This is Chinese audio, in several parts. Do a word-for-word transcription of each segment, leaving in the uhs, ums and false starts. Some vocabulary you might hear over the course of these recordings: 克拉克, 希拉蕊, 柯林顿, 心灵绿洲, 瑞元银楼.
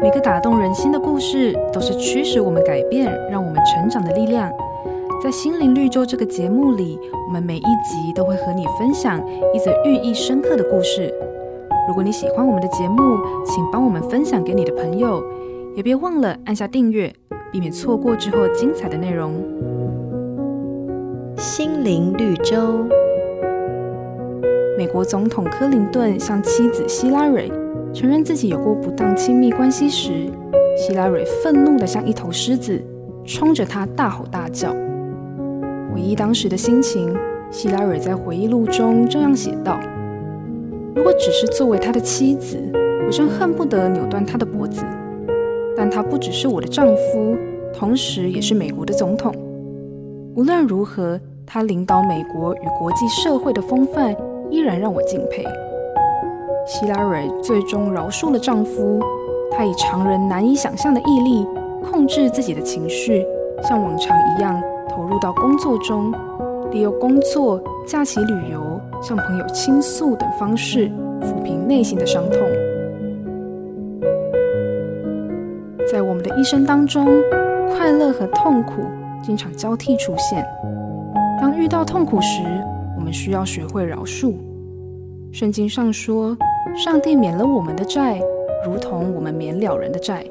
每个打动人心的故事都是驱使我们改变、让我们成长的力量。在心灵绿洲这个节目里，我们每一集都会和你分享一则寓意深刻的故事。如果你喜欢我们的节目，请帮我们分享给你的朋友，也别忘了按下订阅，避免错过之后精彩的内容。心灵绿洲。美国总统柯林顿向妻子希拉蕊承认自己有过不当亲密关系时，希拉蕊愤怒地像一头狮子，冲着他大吼大叫。回忆当时的心情，希拉蕊在回忆录中这样写道：如果只是作为他的妻子，我真恨不得扭断他的脖子。但他不只是我的丈夫，同时也是美国的总统。无论如何，他领导美国与国际社会的风范依然让我敬佩。希拉蕊最终饶恕了丈夫，她以常人难以想象的毅力控制自己的情绪，像往常一样投入到工作中，利用工作、假期旅游、向朋友倾诉等方式抚平内心的伤痛。在我们的一生当中，快乐和痛苦经常交替出现。当遇到痛苦时，我们需要学会饶恕。圣经上说，上帝免了我们的债，如同我们免了人的债。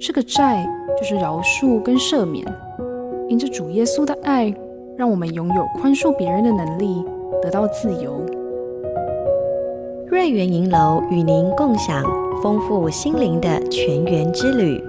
这个债就是饶恕跟赦免。因着主耶稣的爱，让我们拥有宽恕别人的能力，得到自由。瑞元银楼与您共享丰富心灵的全员之旅。